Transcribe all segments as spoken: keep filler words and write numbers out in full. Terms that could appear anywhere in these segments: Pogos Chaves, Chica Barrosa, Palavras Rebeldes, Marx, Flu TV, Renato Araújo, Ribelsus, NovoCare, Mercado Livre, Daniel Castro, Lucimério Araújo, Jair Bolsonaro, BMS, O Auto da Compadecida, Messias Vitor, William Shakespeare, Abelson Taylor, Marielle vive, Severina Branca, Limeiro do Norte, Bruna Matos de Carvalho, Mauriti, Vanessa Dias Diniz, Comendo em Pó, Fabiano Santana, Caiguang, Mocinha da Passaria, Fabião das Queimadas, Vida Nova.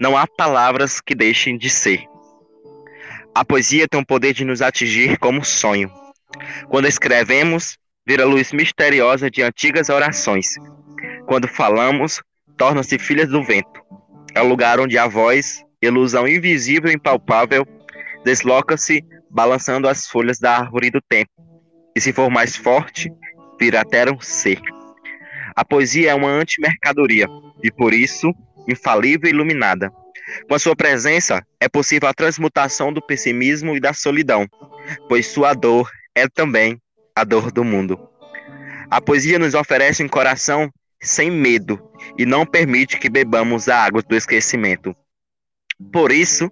Não há palavras que deixem de ser. A poesia tem o poder de nos atingir como sonho. Quando escrevemos, vira luz misteriosa de antigas orações. Quando falamos, tornam-se filhas do vento. É o lugar onde a voz, ilusão invisível e impalpável, desloca-se balançando as folhas da árvore do tempo. E se for mais forte, vira até um ser. A poesia é uma antimercadoria e, por isso, infalível e iluminada. Com a sua presença, é possível a transmutação do pessimismo e da solidão, pois sua dor é também a dor do mundo. A poesia nos oferece um coração sem medo e não permite que bebamos a água do esquecimento. Por isso,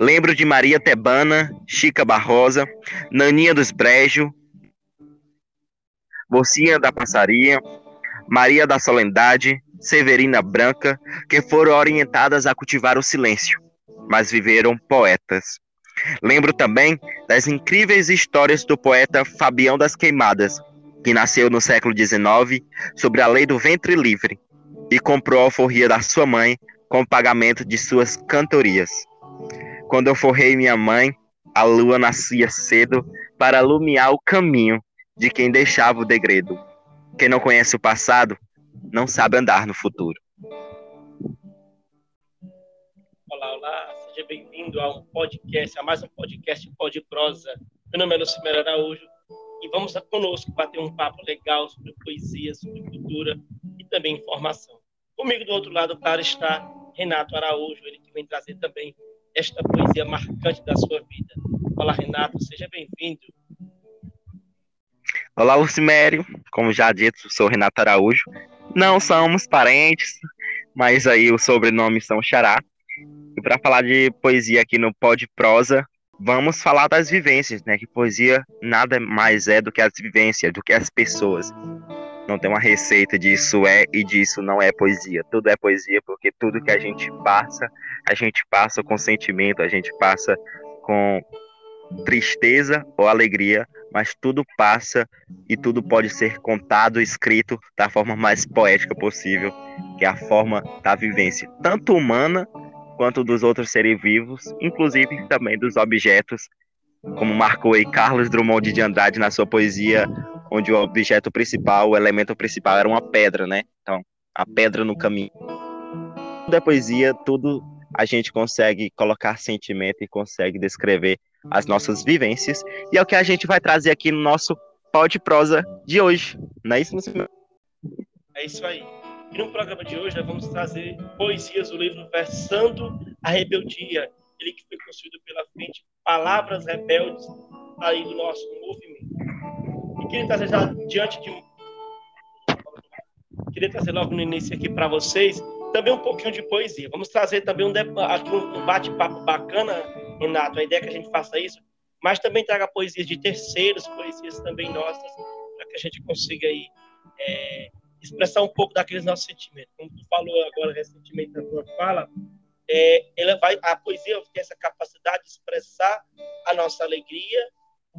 lembro de Maria Tebana, Chica Barrosa, Naninha dos Brejos, Mocinha da Passaria, Maria da Soledade, Severina Branca, que foram orientadas a cultivar o silêncio, mas viveram poetas. Lembro também das incríveis histórias do poeta Fabião das Queimadas, que nasceu no século dezenove sobre a lei do ventre livre e comprou a alforria da sua mãe com o pagamento de suas cantorias. Quando eu forrei minha mãe, a lua nascia cedo para alumiar o caminho de quem deixava o degredo. Quem não conhece o passado não sabe andar no futuro. Olá, olá, seja bem-vindo a um podcast, a mais um podcast PodProsa. Meu nome é Lucimério Araújo e vamos conosco bater um papo legal sobre poesia, sobre cultura e também informação. Comigo do outro lado, claro, está Renato Araújo, ele que vem trazer também esta poesia marcante da sua vida. Olá, Renato, seja bem-vindo. Olá, Lucimério, como já dito, sou Renato Araújo. Não somos parentes, mas aí o sobrenome são xará. E para falar de poesia aqui no Pod Prosa, vamos falar das vivências, né? Que poesia nada mais é do que as vivências, do que as pessoas. Não tem uma receita de isso é e disso não é poesia. Tudo é poesia porque tudo que a gente passa, a gente passa com sentimento, a gente passa com tristeza ou alegria, mas tudo passa e tudo pode ser contado, escrito da forma mais poética possível, que é a forma da vivência, tanto humana quanto dos outros seres vivos, inclusive também dos objetos, como marcou aí Carlos Drummond de Andrade na sua poesia, onde o objeto principal, o elemento principal era uma pedra, né? Então, a pedra no caminho. Tudo é poesia, tudo a gente consegue colocar sentimento e consegue descrever as nossas vivências, e é o que a gente vai trazer aqui no nosso Pod Prosa de hoje, não é isso, senhor? É isso aí. E no programa de hoje nós vamos trazer poesias do livro Versando a Rebeldia, ele que foi construído pela frente Palavras Rebeldes, aí do nosso movimento. E queria trazer já diante de um... Queria trazer logo no início aqui para vocês também um pouquinho de poesia. Vamos trazer também um, deba... um bate-papo bacana, Renato, a ideia é que a gente faça isso, mas também traga poesias de terceiros, poesias também nossas, para que a gente consiga aí, é, expressar um pouco daqueles nossos sentimentos. Como tu falou agora recentemente na tua fala, é, ela vai, a poesia tem essa capacidade de expressar a nossa alegria,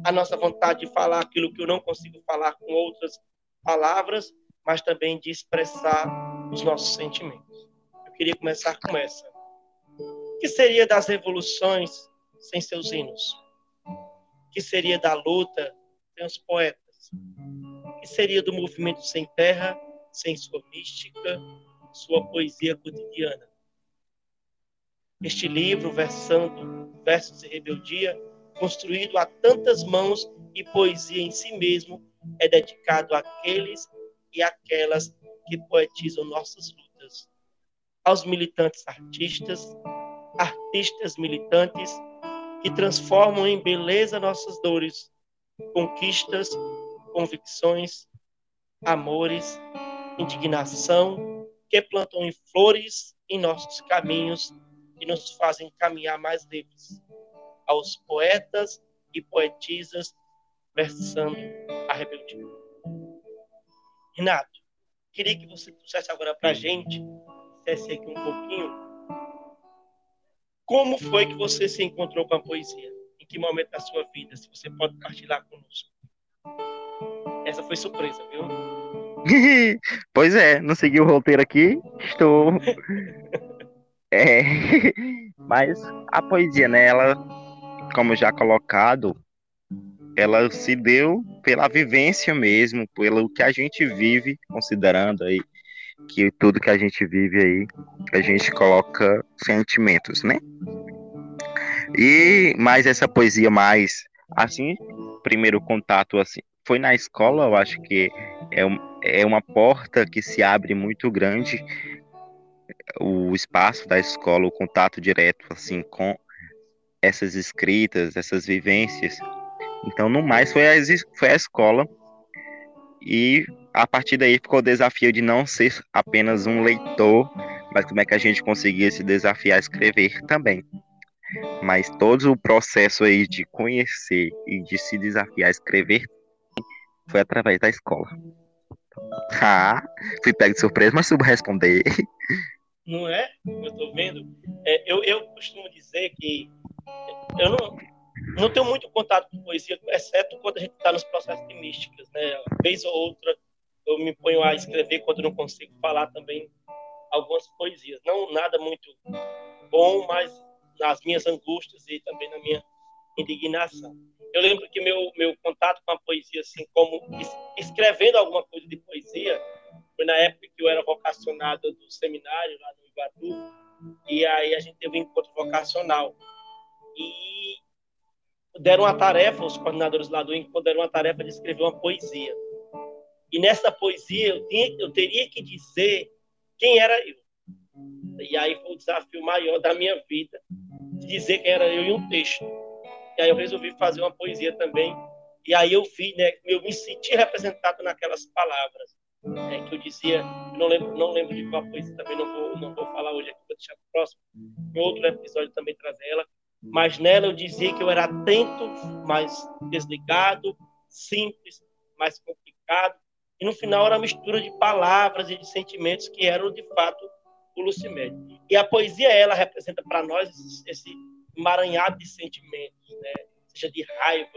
a nossa vontade de falar aquilo que eu não consigo falar com outras palavras, mas também de expressar os nossos sentimentos. Eu queria começar com essa. O que seria das revoluções sem seus hinos? O que seria da luta sem os poetas? O que seria do movimento sem terra, sem sua mística, sua poesia cotidiana? Este livro, versando versos e rebeldia, construído a tantas mãos e poesia em si mesmo, é dedicado àqueles e àquelas que poetizam nossas lutas, aos militantes artistas, artistas militantes que transformam em beleza nossas dores, conquistas, convicções, amores, indignação, que plantam em flores em nossos caminhos e nos fazem caminhar mais livres. Aos poetas e poetisas versando a rebeldia. Renato, queria que você trouxesse agora para a gente, dissesse aqui um pouquinho, como foi que você se encontrou com a poesia? Em que momento da sua vida? Se você pode partilhar conosco. Essa foi surpresa, viu? Pois é, não segui o roteiro aqui. Estou É, mas a poesia, né, ela, como já colocado, ela se deu pela vivência mesmo, pelo que a gente vive, considerando aí que tudo que a gente vive aí, a gente coloca sentimentos, né? E mais essa poesia mais, assim, primeiro contato, assim, foi na escola, eu acho que é, um, é uma porta que se abre muito grande, o espaço da escola, o contato direto, assim, com essas escritas, essas vivências. Então, no mais, foi a, foi a escola. E, a partir daí, ficou o desafio de não ser apenas um leitor, mas como é que a gente conseguia se desafiar a escrever também. Mas todo o processo aí de conhecer e de se desafiar a escrever foi através da escola. Ah, fui pego de surpresa, mas soube responder. Não é? Eu tô vendo. É, eu, eu costumo dizer que eu não, não tenho muito contato com poesia, exceto quando a gente está nos processos de místicas, né? Uma vez ou outra eu me ponho a escrever quando eu não consigo falar também algumas poesias. Não nada muito bom, mas nas minhas angústias e também na minha indignação. Eu lembro que meu, meu contato com a poesia, assim, como es- escrevendo alguma coisa de poesia, foi na época que eu era vocacionado do seminário lá no Ibatu, e aí a gente teve um encontro vocacional. E deram uma tarefa, os coordenadores lá do encontro deram uma tarefa de escrever uma poesia. E nessa poesia eu, tinha, eu teria que dizer quem era eu. E aí foi o desafio maior da minha vida, de dizer quem era eu em um texto. E aí eu resolvi fazer uma poesia também. E aí eu vi, né, eu me senti representado naquelas palavras, né, que eu dizia, eu não lembro, não lembro de qual poesia, também não vou, não vou falar hoje aqui, vou deixar para o próximo, em outro episódio também trazer ela. Mas nela eu dizia que eu era atento, mas desligado, simples, mas complicado. E no final era a mistura de palavras e de sentimentos que eram de fato o Lucimério. E a poesia, ela representa para nós esse emaranhado de sentimentos, né? Seja de raiva,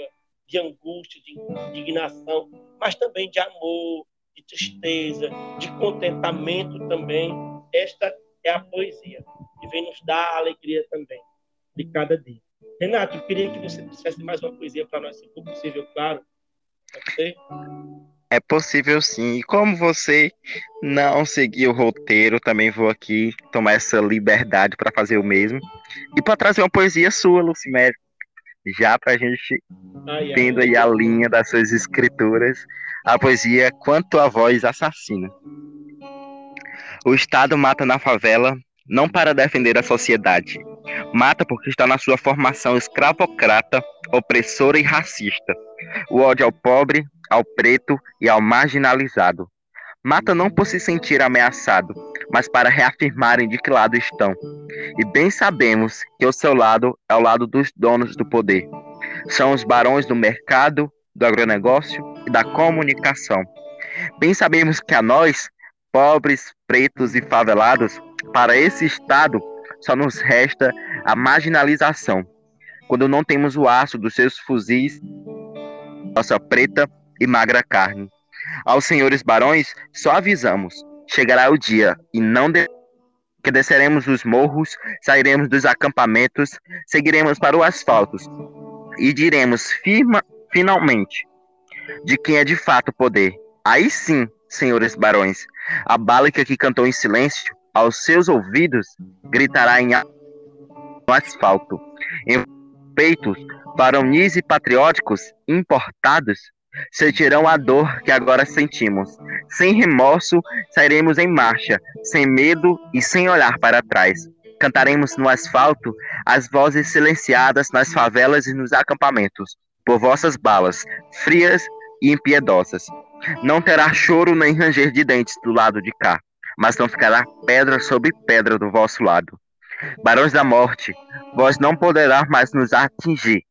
de angústia, de indignação, mas também de amor, de tristeza, de contentamento também. Esta é a poesia, que vem nos dar a alegria também de cada dia. Renato, eu queria que você dissesse mais uma poesia para nós, se for possível, claro. Pode ser? É possível, sim. E como você não seguiu o roteiro, também vou aqui tomar essa liberdade para fazer o mesmo. E para trazer uma poesia sua, Lucimério, já para a gente, ai, tendo ai, aí a linha das suas escrituras, a poesia Quanto a Voz Assassina. O Estado mata na favela não para defender a sociedade. Mata porque está na sua formação escravocrata, opressora e racista. O ódio ao pobre, ao preto e ao marginalizado. Mata não por se sentir ameaçado, mas para reafirmarem de que lado estão. E bem sabemos que o seu lado é o lado dos donos do poder. São os barões do mercado, do agronegócio e da comunicação. Bem sabemos que a nós, pobres, pretos e favelados, para esse Estado só nos resta a marginalização. Quando não temos o aço dos seus fuzis, nossa preta e magra carne. Aos senhores barões, só avisamos, chegará o dia, e não de... que desceremos os morros, sairemos dos acampamentos, seguiremos para o asfalto, e diremos firma, finalmente, de quem é de fato o poder. Aí sim, senhores barões, a bálica que cantou em silêncio, aos seus ouvidos, gritará em a... no asfalto, em peitos, varonis e patrióticos importados, sentirão a dor que agora sentimos. Sem remorso, sairemos em marcha, sem medo e sem olhar para trás. Cantaremos no asfalto as vozes silenciadas nas favelas e nos acampamentos, por vossas balas, frias e impiedosas. Não terá choro nem ranger de dentes do lado de cá, mas não ficará pedra sobre pedra do vosso lado. Barões da morte, vós não poderá mais nos atingir,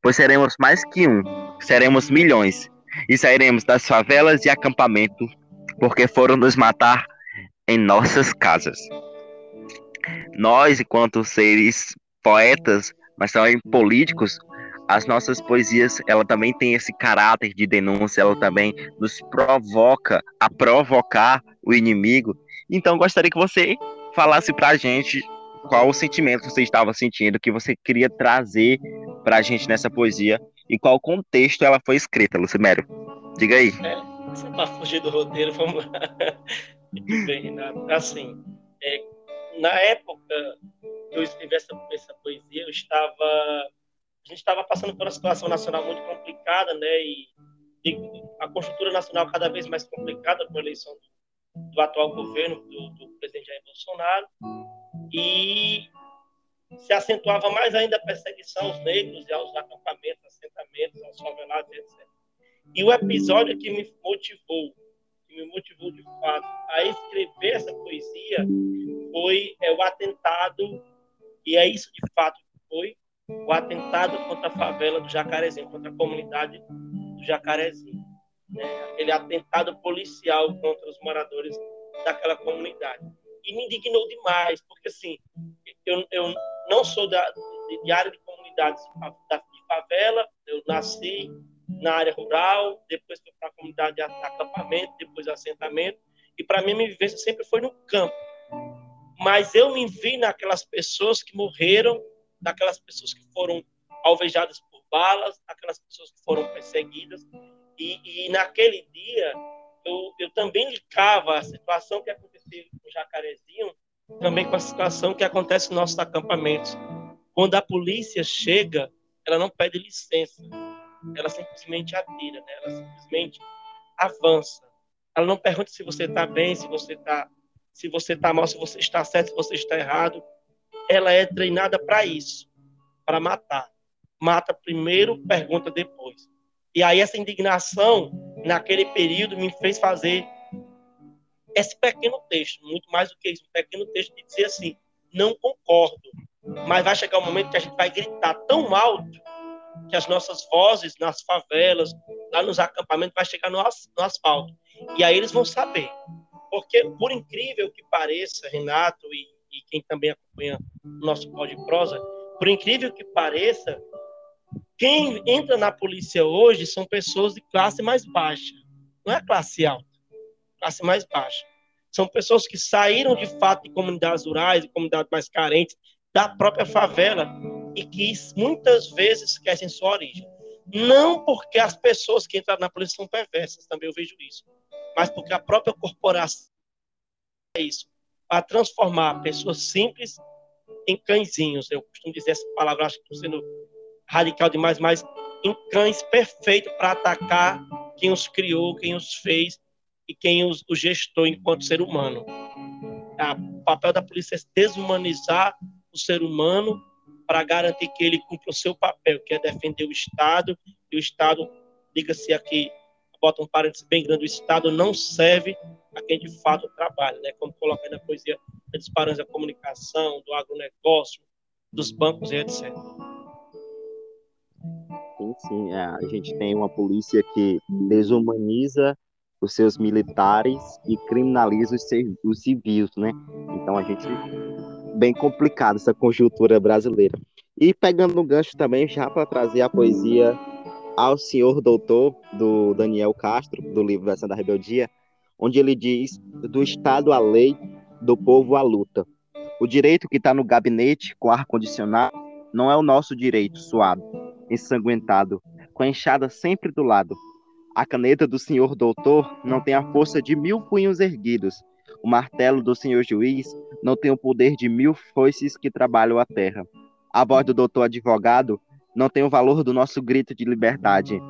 pois seremos mais que um, seremos milhões, e sairemos das favelas e acampamento, porque foram nos matar em nossas casas. Nós, enquanto seres poetas, mas também políticos, as nossas poesias, ela também tem esse caráter de denúncia, ela também nos provoca a provocar o inimigo. Então, gostaria que você falasse pra gente qual o sentimento você estava sentindo, que você queria trazer para a gente nessa poesia e qual contexto ela foi escrita, Lucimério. Diga aí. É, para fugir do roteiro, vamos lá. Muito bem, Renato. Assim, é, na época que eu escrevi essa, essa poesia, eu estava... A gente estava passando por uma situação nacional muito complicada, né? E, e a conjuntura nacional cada vez mais complicada com a eleição do, do atual governo, do, do presidente Jair Bolsonaro. E se acentuava mais ainda a perseguição aos negros e aos acampamentos, assentamentos, aos favelados, etcétera. E o episódio que me motivou, que me motivou de fato a escrever essa poesia, foi é, o atentado, e é isso de fato que foi, o atentado contra a favela do Jacarezinho, contra a comunidade do Jacarezinho, né? Aquele atentado policial contra os moradores daquela comunidade. E me indignou demais, porque assim, eu, eu não sou da, de, de área de comunidades de favela, eu nasci na área rural, depois fui para a comunidade de acampamento, depois assentamento, e para mim a minha vivência sempre foi no campo. Mas eu me vi naquelas pessoas que morreram, daquelas pessoas que foram alvejadas por balas, daquelas pessoas que foram perseguidas. E, e naquele dia, eu, eu também ligava a situação que aconteceu no Jacarezinho, também com a situação que acontece nos nossos acampamentos. Quando a polícia chega, ela não pede licença, ela simplesmente atira, né? Ela simplesmente avança. Ela não pergunta se você está bem, se você está se você tá mal, se você está certo, se você está errado. Ela é treinada para isso, para matar. Mata primeiro, pergunta depois. E aí essa indignação, naquele período, me fez fazer esse pequeno texto, muito mais do que isso, um pequeno texto de dizer assim, não concordo, mas vai chegar um momento que a gente vai gritar tão alto que as nossas vozes nas favelas, lá nos acampamentos, vai chegar no, as, no asfalto. E aí eles vão saber. Porque, por incrível que pareça, Renato e e quem também acompanha o nosso PodProsa, por incrível que pareça, quem entra na polícia hoje são pessoas de classe mais baixa. Não é classe alta, classe mais baixa. São pessoas que saíram, de fato, de comunidades rurais, de comunidades mais carentes, da própria favela, e que muitas vezes esquecem sua origem. Não porque as pessoas que entraram na polícia são perversas, também eu vejo isso, mas porque a própria corporação é isso, para transformar pessoas simples em cãezinhos. Eu costumo dizer essa palavra, acho que estou sendo radical demais, mas em cães perfeitos para atacar quem os criou, quem os fez e quem os, os gestou enquanto ser humano. Ah, o papel da polícia é desumanizar o ser humano para garantir que ele cumpra o seu papel, que é defender o Estado, e o Estado, diga-se aqui, bota um parênteses bem grande, o Estado não serve a quem de fato trabalha, né? Como coloquei na poesia, eles param da comunicação, do agronegócio, dos bancos e etcétera. Sim, sim. É, a gente tem uma polícia que desumaniza os seus militares e criminaliza os, os civis, né? Então, a gente... Bem complicado essa conjuntura brasileira. E pegando um gancho também, já para trazer a poesia ao senhor doutor, do Daniel Castro, do livro Versando a Rebeldia, onde ele diz: do Estado à lei, do povo à luta. O direito que está no gabinete com ar-condicionado não é o nosso direito suado, ensanguentado, com a enxada sempre do lado. A caneta do senhor doutor não tem a força de mil punhos erguidos. O martelo do senhor juiz não tem o poder de mil foices que trabalham a terra. A voz do doutor advogado não tem o valor do nosso grito de liberdade.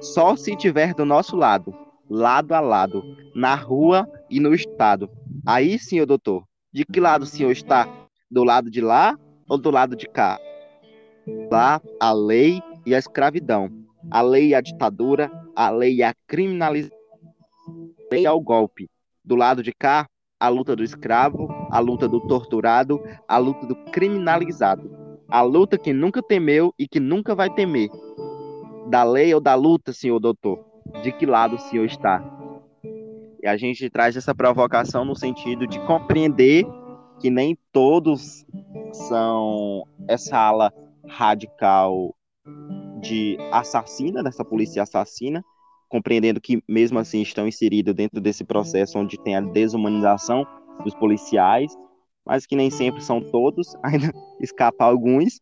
Só se tiver do nosso lado, lado a lado, na rua e no estado. Aí, senhor doutor, de que lado o senhor está? Do lado de lá ou do lado de cá? Lá, a lei e a escravidão, a lei e a ditadura, a lei e a criminalização, a lei ao golpe. Do lado de cá, a luta do escravo, a luta do torturado, a luta do criminalizado, a luta que nunca temeu e que nunca vai temer. Da lei ou da luta, senhor doutor? De que lado o senhor está? E a gente traz essa provocação no sentido de compreender que nem todos são essa ala radical de assassina, dessa polícia assassina, compreendendo que mesmo assim estão inseridos dentro desse processo onde tem a desumanização dos policiais, mas que nem sempre são todos, ainda escapa alguns.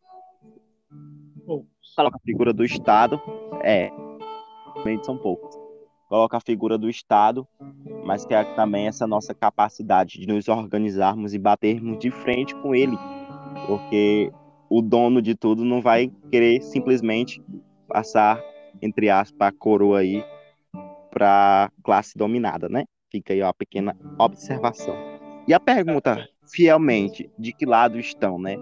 Poucos. Coloca a figura do Estado, é, realmente são poucos. Coloca a figura do Estado, mas que é também essa nossa capacidade de nos organizarmos e batermos de frente com ele, porque o dono de tudo não vai querer simplesmente passar, entre aspas, a coroa aí para classe dominada, né? Fica aí uma pequena observação. E a pergunta, fielmente, de que lado estão, né?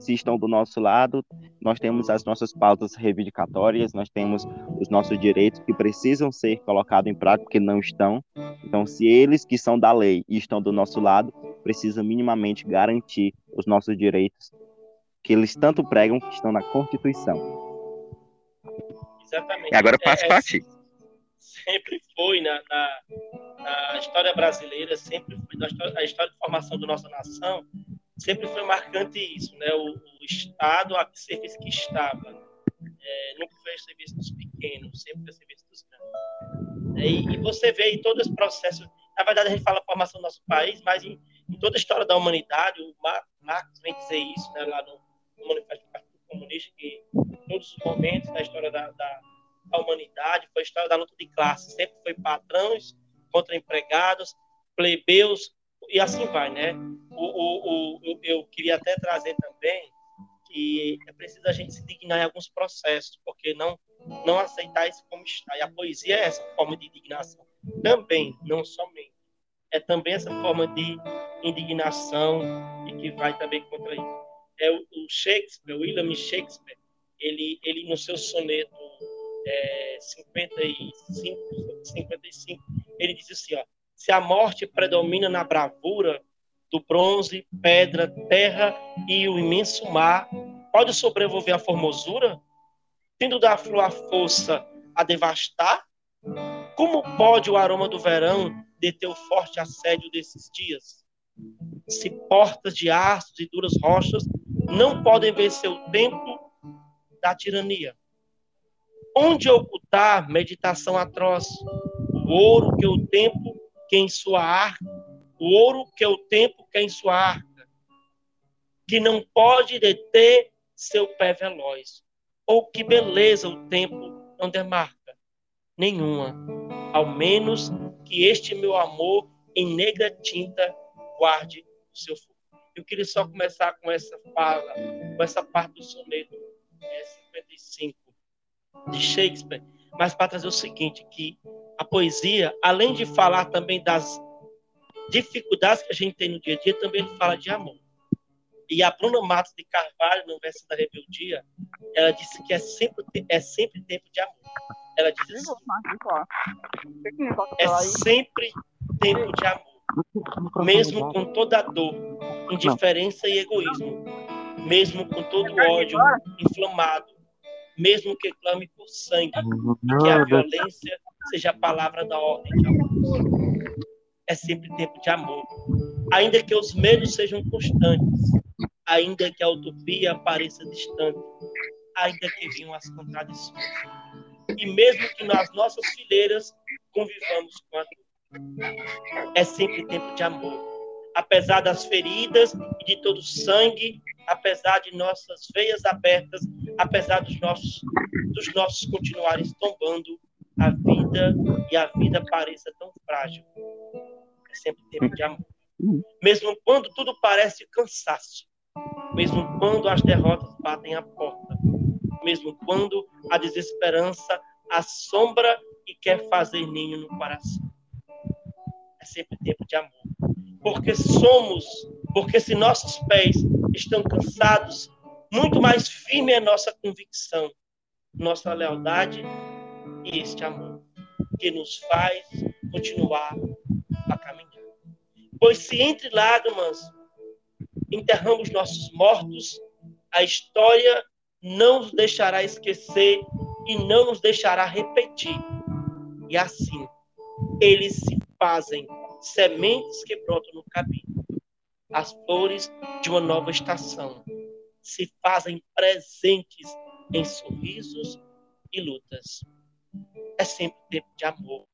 Se estão do nosso lado, nós temos as nossas pautas reivindicatórias, nós temos os nossos direitos que precisam ser colocados em prática, porque não estão. Então, se eles que são da lei e estão do nosso lado, precisam minimamente garantir os nossos direitos que eles tanto pregam, que estão na Constituição. Exatamente. E agora eu passo é, para ti. Sempre foi na, na, na história brasileira, sempre foi na história, a história de formação da nossa nação, sempre foi marcante isso, né? O, o Estado, a serviço que estava, é, nunca foi o serviço dos pequenos, sempre foi o serviço dos grandes. É, e, e você vê em todo esse processo, na verdade a gente fala formação do nosso país, mas em, em toda a história da humanidade, o Mar, Marx vem dizer isso, né? Lá no, no Manifesto do Partido Comunista, que em todos os momentos da história da, da, da humanidade foi a história da luta de classes, sempre foi patrões contra empregados, plebeus, e assim vai, né? O, o, o, eu queria até trazer também que é preciso a gente se dignar em alguns processos, porque não, não aceitar isso como está. E a poesia é essa forma de indignação. Também, não somente. É também essa forma de indignação e que vai também contra isso. É o, o Shakespeare, o William Shakespeare, ele, ele no seu soneto é, cinquenta e cinco, ele diz assim, ó, se a morte predomina na bravura do bronze, pedra, terra e o imenso mar, pode sobreviver a formosura? Tendo da flor a força a devastar? Como pode o aroma do verão deter o forte assédio desses dias? Se portas de aços e duras rochas não podem vencer o tempo da tirania. Onde ocultar meditação atroz? O ouro que o tempo quer em sua arca, o ouro que o tempo quer em sua arca, que não pode deter seu pé veloz. Ou que beleza o tempo não demarca? Nenhuma, ao menos que este meu amor em negra tinta guarde o seu fogo. Eu queria só começar com essa fala, com essa parte do soneto é, cinquenta e cinco de Shakespeare, mas para trazer o seguinte, que a poesia, além de falar também das dificuldades que a gente tem no dia a dia, também ele fala de amor. E a Bruna Matos de Carvalho, no Versando a Rebeldia, ela disse que é sempre, é sempre tempo de amor. Ela disse assim, é sempre tempo de amor. Mesmo com toda a dor, indiferença e egoísmo, mesmo com todo o ódio inflamado, mesmo que clame por sangue e que a violência seja a palavra da ordem de amor, é sempre tempo de amor. Ainda que os medos sejam constantes, ainda que a utopia pareça distante, ainda que venham as contradições, e mesmo que nas nossas fileiras convivamos com a dor, é sempre tempo de amor. Apesar das feridas e de todo o sangue, apesar de nossas veias abertas, apesar dos nossos, dos nossos continuarem tombando, a vida e a vida pareça tão frágil, é sempre tempo de amor. Mesmo quando tudo parece cansaço, mesmo quando as derrotas batem à porta, mesmo quando a desesperança assombra e quer fazer ninho no coração, sempre tempo de amor, porque somos, porque se nossos pés estão cansados, muito mais firme é nossa convicção, nossa lealdade e este amor que nos faz continuar a caminhar. Pois se entre lágrimas enterramos nossos mortos, a história não nos deixará esquecer e não nos deixará repetir. E assim, eles se fazem sementes que brotam no caminho, as flores de uma nova estação se fazem presentes em sorrisos e lutas. É sempre tempo de amor,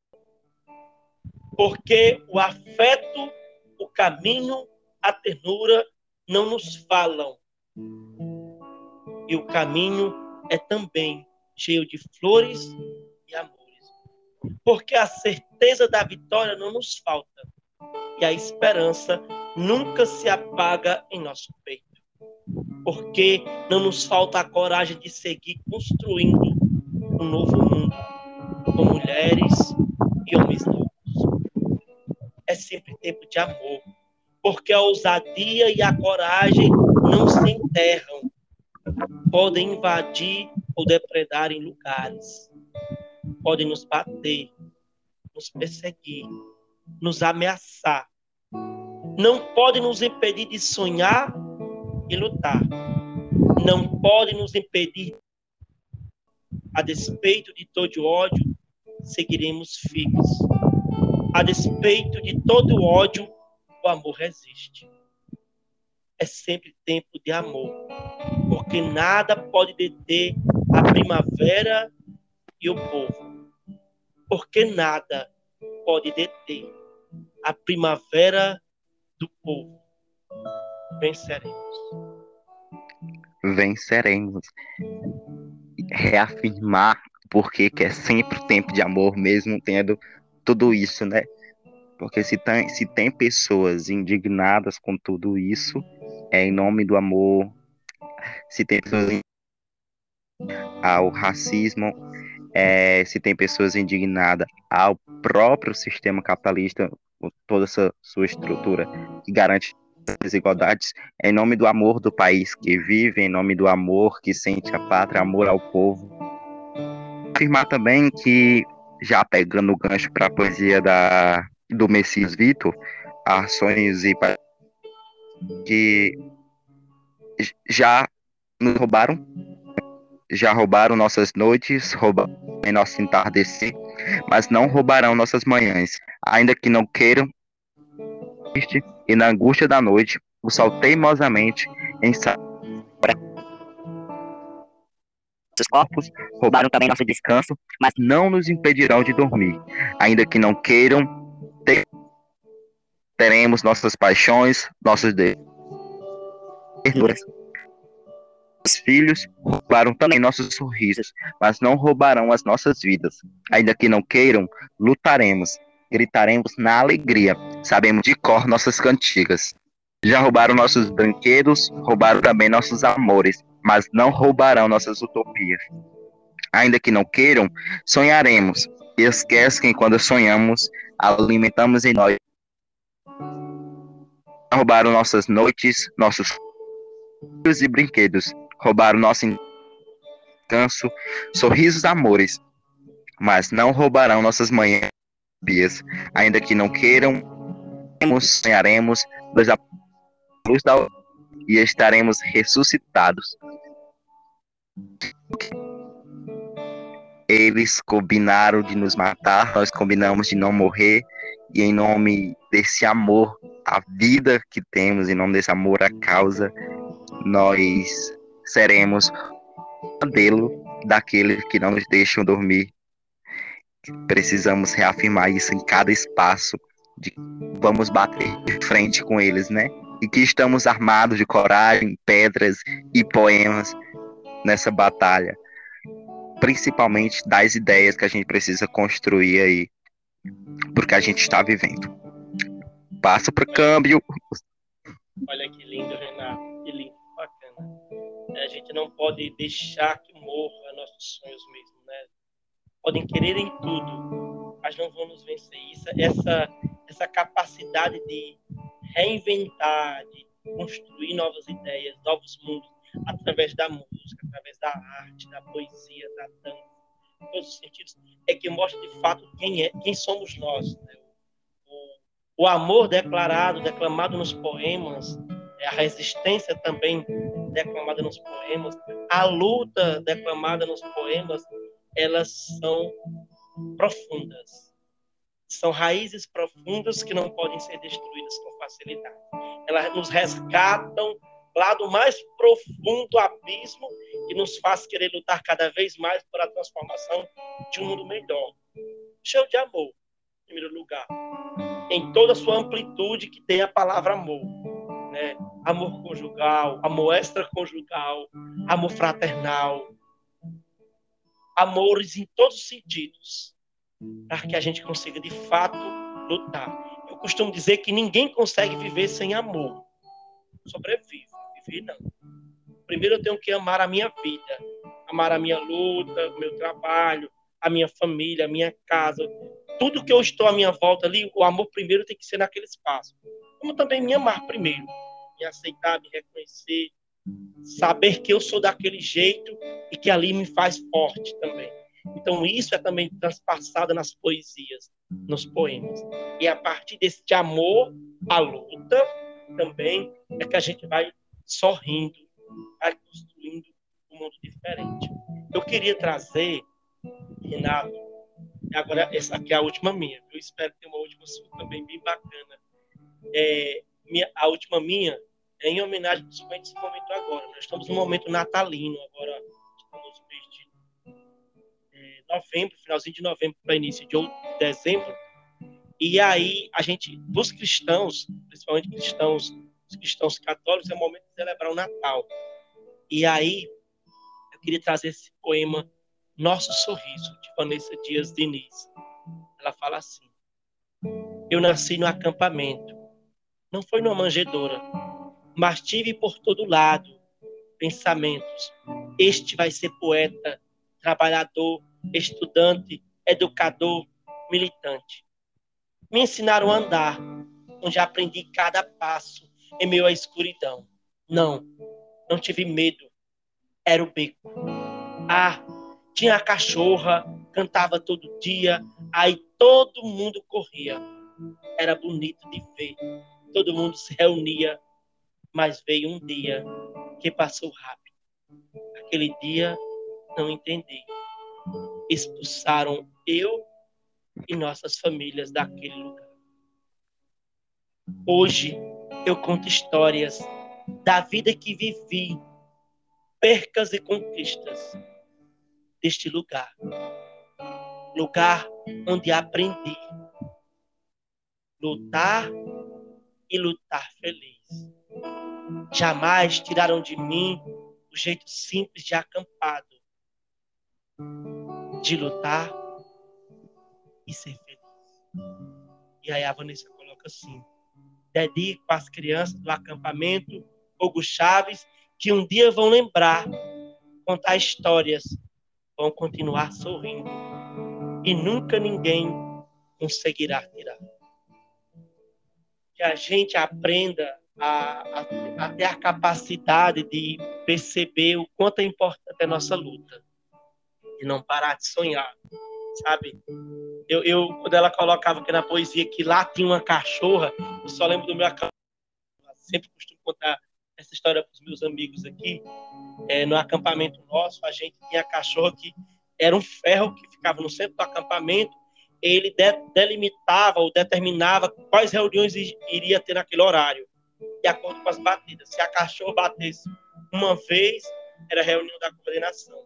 porque o afeto, o caminho a ternura não nos falam. E o caminho é também cheio de flores e amores. Porque a certeza da vitória não nos falta. E a esperança nunca se apaga em nosso peito. Porque não nos falta a coragem de seguir construindo um novo mundo, com mulheres e homens novos. É sempre tempo de amor, porque a ousadia e a coragem não se enterram, podem invadir ou depredar em lugares, podem nos bater, nos perseguir, nos ameaçar, não podem nos impedir de sonhar e lutar, não podem nos impedir. A despeito de todo ódio, seguiremos firmes. A despeito de todo ódio, o amor resiste. É sempre tempo de amor, porque nada pode deter a primavera e o povo. Porque nada pode deter a primavera do povo. Venceremos. Venceremos. Reafirmar porque que é sempre tempo de amor, mesmo tendo tudo isso, né? Porque se tem, se tem pessoas indignadas com tudo isso, é em nome do amor. Se tem pessoas ao racismo, é, se tem pessoas indignadas ao próprio sistema capitalista, com toda essa sua estrutura que garante desigualdades, em nome do amor do país que vive, em nome do amor que sente a pátria, amor ao povo. Afirmar também que, já pegando o gancho para a poesia da, do Messias Vitor, ações e que já nos roubaram, já roubaram nossas noites, roubaram em nosso entardecer, mas não roubarão nossas manhãs, ainda que não queiram. E na angústia da noite, o sol teimosamente ensaiou nossos corpos, roubaram também nosso descanso, mas não nos impedirão de dormir. Ainda que não queiram, ter... teremos nossas paixões, nossos desejos. Os filhos roubaram também nossos sorrisos, mas não roubarão as nossas vidas. Ainda que não queiram, lutaremos. Gritaremos na alegria, sabemos de cor nossas cantigas. Já roubaram nossos brinquedos, roubaram também nossos amores, mas não roubarão nossas utopias. Ainda que não queiram, sonharemos. E esquece que quando sonhamos, alimentamos em nós. Roubaram nossas noites, nossos filhos e brinquedos, roubaram nosso descanso, sorrisos, amores, mas não roubarão nossas manhãs. Ainda que não queiram, sonharemos da luz da e estaremos ressuscitados. Eles combinaram de nos matar, nós combinamos de não morrer, e em nome desse amor à vida que temos, em nome desse amor à causa, nós seremos o modelo daqueles que não nos deixam dormir. Precisamos reafirmar isso em cada espaço, de que vamos bater de frente com eles, né? E que estamos armados de coragem, pedras e poemas nessa batalha, principalmente das ideias que a gente precisa construir aí, porque a gente está vivendo. Passa para o câmbio. Olha que lindo, Renato, que lindo, bacana. A gente não pode deixar que morra nossos sonhos mesmo, né? Podem querer em tudo, mas não vão nos vencer. Isso, essa, essa capacidade de reinventar, de construir novas ideias, novos mundos, através da música, através da arte, da poesia, da dança, em todos os sentidos, é que mostra de fato quem, é, quem somos nós. Né? O, o amor declarado, declamado nos poemas, a resistência também declamada nos poemas, a luta declamada nos poemas, elas são profundas. São raízes profundas que não podem ser destruídas com facilidade. Elas nos resgatam lá do mais profundo abismo e nos faz querer lutar cada vez mais por a transformação de um mundo melhor. Cheio de amor, em primeiro lugar. Em toda a sua amplitude que tem a palavra amor. né? Amor conjugal, amor extraconjugal, amor fraternal, amores em todos os sentidos, para que a gente consiga, de fato, lutar. Eu costumo dizer que ninguém consegue viver sem amor. Sobrevive, viver não. Primeiro eu tenho que amar a minha vida, amar a minha luta, o meu trabalho, a minha família, a minha casa, tudo que eu estou à minha volta ali, o amor primeiro tem que ser naquele espaço. Como também me amar primeiro, me aceitar, me reconhecer, saber que eu sou daquele jeito e que ali me faz forte também. Então isso é também transpassado nas poesias, nos poemas. E a partir desse amor à luta também é que a gente vai sorrindo, vai construindo um mundo diferente. Eu queria trazer, Renato, agora essa aqui é a última minha, eu espero ter uma última sua também bem bacana. É, minha, a última minha é em homenagem principalmente esse momento agora. Nós estamos no momento natalino agora, estamos no mês de é, novembro, finalzinho de novembro para início de dezembro. E aí a gente, dos cristãos, principalmente cristãos, os cristãos católicos, é o momento de celebrar o Natal. E aí eu queria trazer esse poema Nosso Sorriso, de Vanessa Dias Diniz. Ela fala assim: eu nasci no acampamento, não foi numa manjedoura, mas tive por todo lado pensamentos. Este vai ser poeta, trabalhador, estudante, educador, militante. Me ensinaram a andar, onde aprendi cada passo em meio à escuridão. Não, não tive medo, era o beco. Ah, tinha a cachorra, cantava todo dia, aí todo mundo corria. Era bonito de ver, todo mundo se reunia, mas veio um dia que passou rápido. Aquele dia não entendi. Expulsaram eu e nossas famílias daquele lugar. Hoje eu conto histórias da vida que vivi, percas e conquistas deste lugar. Lugar onde aprendi lutar e lutar feliz. Jamais tiraram de mim o jeito simples de acampado, de lutar e ser feliz. E aí a Vanessa coloca assim: dedico às crianças do acampamento Pogos Chaves, que um dia vão lembrar, contar histórias, vão continuar sorrindo e nunca ninguém conseguirá tirar. Que a gente aprenda a, a, a ter a capacidade de perceber o quanto é importante a nossa luta e não parar de sonhar, sabe? Eu, eu quando ela colocava aqui na poesia que lá tinha uma cachorra, eu só lembro do meu acampamento. Sempre costumo contar essa história para os meus amigos aqui. É, no acampamento nosso, a gente tinha a cachorra que era um ferro que ficava no centro do acampamento. Ele de, delimitava ou determinava quais reuniões iria ter naquele horário, de acordo com as batidas. Se a cachorra batesse uma vez, era reunião da coordenação.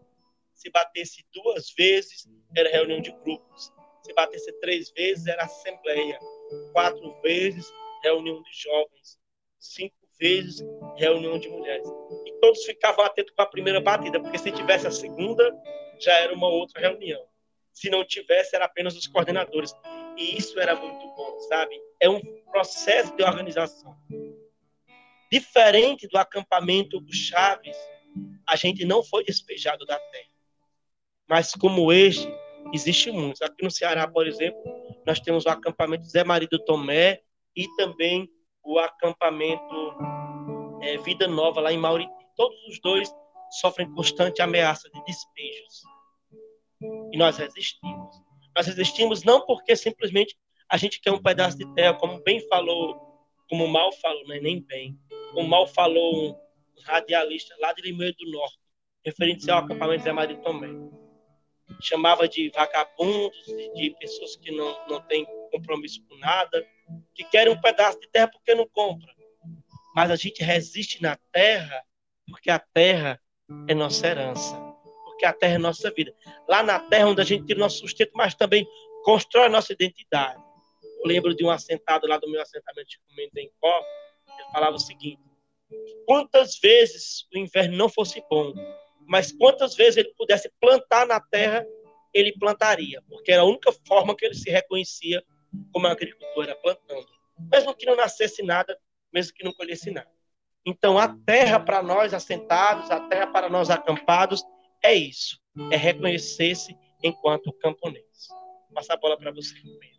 Se batesse duas vezes, era reunião de grupos. Se batesse três vezes, era assembleia. Quatro vezes, reunião de jovens. Cinco vezes, reunião de mulheres. E todos ficavam atentos com a primeira batida, porque se tivesse a segunda, já era uma outra reunião. Se não tivesse, era apenas os coordenadores. E isso era muito bom, sabe? É um processo de organização. Diferente do acampamento do Chaves, a gente não foi despejado da terra. Mas como este, existe muitos. Aqui no Ceará, por exemplo, nós temos o acampamento Zé Maria do Tomé e também o acampamento é, Vida Nova, lá em Mauriti. Todos os dois sofrem constante ameaça de despejos. E nós resistimos. Nós resistimos não porque simplesmente a gente quer um pedaço de terra, como bem falou, como mal falou, né? Nem bem. Como mal falou um radialista lá de Limeiro do Norte, referente ao acampamento Zé Maria do Tomé. Chamava de vagabundos, de pessoas que não, não têm compromisso com nada, que querem um pedaço de terra porque não compra. Mas a gente resiste na terra porque a terra é nossa herança, porque a terra é nossa vida. Lá na terra onde a gente tira o nosso sustento, mas também constrói a nossa identidade. Eu lembro de um assentado lá do meu assentamento de Comendo em Pó, falava o seguinte: quantas vezes o inverno não fosse bom, mas quantas vezes ele pudesse plantar na terra, ele plantaria, porque era a única forma que ele se reconhecia como agricultor, era plantando. Mesmo que não nascesse nada, mesmo que não colhesse nada. Então, a terra para nós assentados, a terra para nós acampados, é isso, é reconhecer-se enquanto camponês. Vou passar a bola para você, Pedro.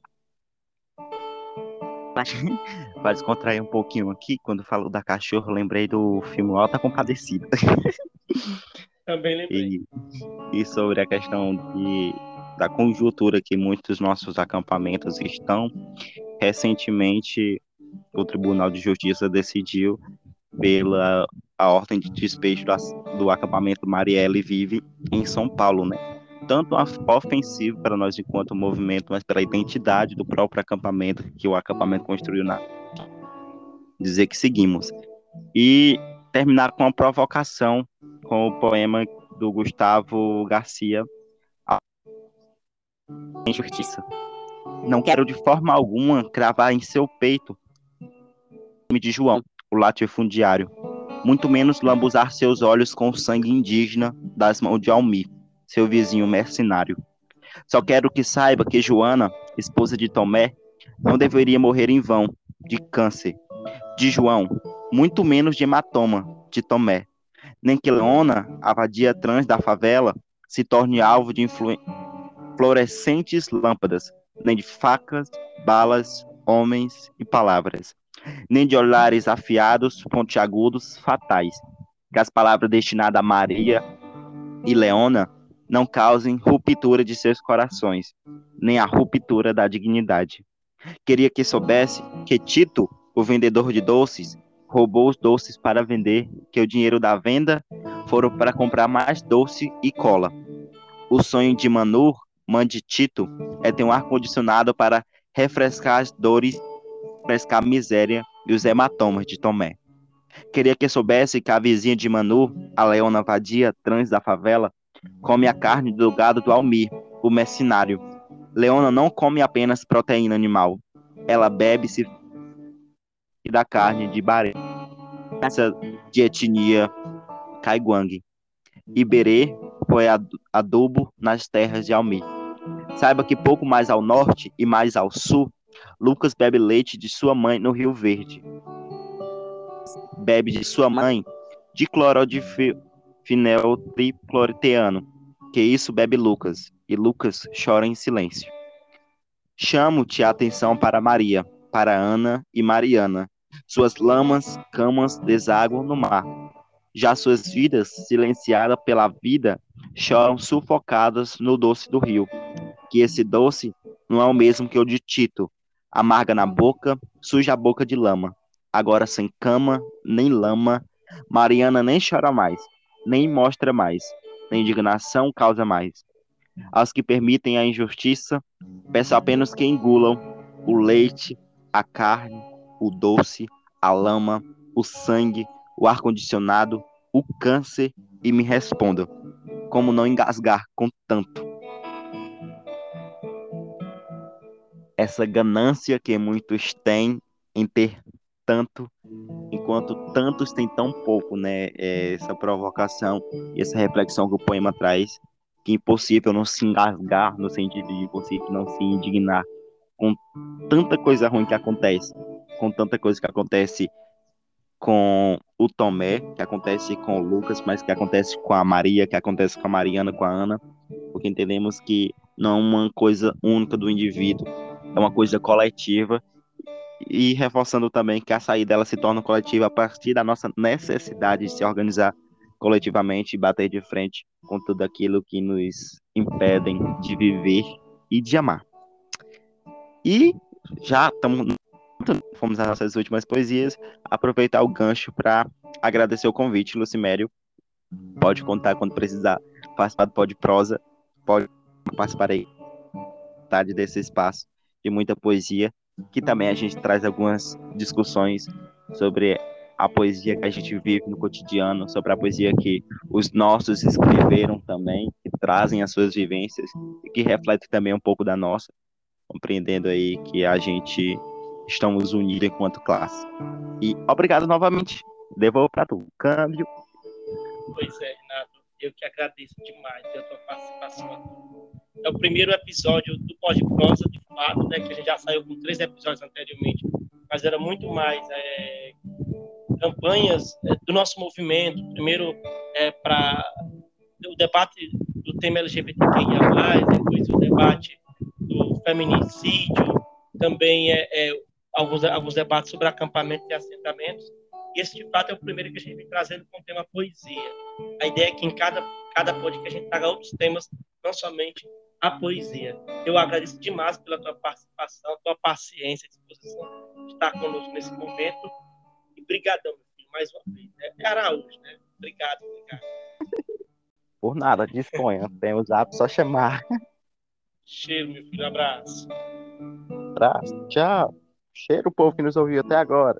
Para descontrair um pouquinho aqui, quando falou da cachorro, lembrei do filme O Auto da Compadecida. Também lembrei. E, e sobre a questão de, da conjuntura que muitos nossos acampamentos estão, recentemente o Tribunal de Justiça decidiu pela a ordem de despejo do, do acampamento Marielle Vive em São Paulo, né? Tanto ofensivo para nós enquanto movimento, mas pela identidade do próprio acampamento, que o acampamento construiu na... Dizer que seguimos. E terminar com uma provocação, com o poema do Gustavo Garcia, A Injustiça. Não quero de forma alguma cravar em seu peito o nome de João, o latifundiário, muito menos lambuzar seus olhos com o sangue indígena das mãos de Almi, seu vizinho mercenário. Só quero que saiba que Joana, esposa de Tomé, não deveria morrer em vão, de câncer, de João, muito menos de hematoma, de Tomé. Nem que Leona, a vadia trans da favela, se torne alvo de influ... fluorescentes lâmpadas, nem de facas, balas, homens e palavras, nem de olhares afiados, pontiagudos, fatais, que as palavras destinadas a Maria e Leona não causem ruptura de seus corações, nem a ruptura da dignidade. Queria que soubesse que Tito, o vendedor de doces, roubou os doces para vender, que o dinheiro da venda foram para comprar mais doce e cola. O sonho de Manu, mãe de Tito, é ter um ar-condicionado para refrescar as dores, refrescar a miséria e os hematomas de Tomé. Queria que soubesse que a vizinha de Manu, a Leona vadia, trans da favela, come a carne do gado do Almir, o mercenário. Leona não come apenas proteína animal. Ela bebe-se da carne de Baré, de etnia Caiguang. Iberê foi adubo nas terras de Almir. Saiba que pouco mais ao norte e mais ao sul, Lucas bebe leite de sua mãe no Rio Verde. Bebe de sua mãe de clorodifil. Finel tricloriteano, que isso bebe Lucas, e Lucas chora em silêncio. Chamo-te a atenção para Maria, para Ana e Mariana. Suas lamas, camas, desaguam no mar. Já suas vidas, silenciadas pela vida, choram sufocadas no doce do rio. Que esse doce não é o mesmo que o de Tito. Amarga na boca, suja a boca de lama. Agora sem cama, nem lama, Mariana nem chora mais, nem mostra mais, nem indignação causa mais. Aos que permitem a injustiça, peço apenas que engulam o leite, a carne, o doce, a lama, o sangue, o ar-condicionado, o câncer, e me respondam: como não engasgar com tanto? Essa ganância que muitos têm em ter tanto, enquanto tantos têm tão pouco, né? É essa provocação, essa reflexão que o poema traz, que é impossível não se engasgar, no sentido de impossível não se indignar com tanta coisa ruim que acontece, com tanta coisa que acontece com o Tomé, que acontece com o Lucas, mas que acontece com a Maria, que acontece com a Mariana, com a Ana, porque entendemos que não é uma coisa única do indivíduo, é uma coisa coletiva. E reforçando também que a saída dela se torna coletiva a partir da nossa necessidade de se organizar coletivamente e bater de frente com tudo aquilo que nos impedem de viver e de amar. E já estamos, fomos às nossas últimas poesias, aproveitar o gancho para agradecer o convite, Lucimério. Pode contar quando precisar, participar do PodProsa, pode participar aí desse espaço de muita poesia, que também a gente traz algumas discussões sobre a poesia que a gente vive no cotidiano, sobre a poesia que os nossos escreveram também, que trazem as suas vivências e que refletem também um pouco da nossa, compreendendo aí que a gente Estamos unidos enquanto classe. E obrigado novamente. Devolvo para tu. Câmbio. Pois é, Renato. Eu que agradeço demais pela tua participação aqui. É o primeiro episódio do PodProsa, de fato, né, que a gente já saiu com três episódios anteriormente, mas era muito mais é, campanhas é, do nosso movimento. Primeiro, é, para o debate do tema L G B T Q I A mais, depois o debate do feminicídio, também é, é, alguns, alguns debates sobre acampamento e assentamentos. E esse, de fato, é o primeiro que a gente vem trazendo com o tema poesia. A ideia é que em cada, cada podcast a gente traga outros temas, não somente a poesia. Eu agradeço demais pela tua participação, tua paciência e disposição de estar conosco nesse momento. E brigadão, meu filho, mais uma vez. Né? É Araújo, né? Obrigado, obrigado. Por nada, disponha. Tem o zap, só chamar. Cheiro, meu filho. Abraço. Abraço, tchau. Cheiro, o povo que nos ouviu até agora.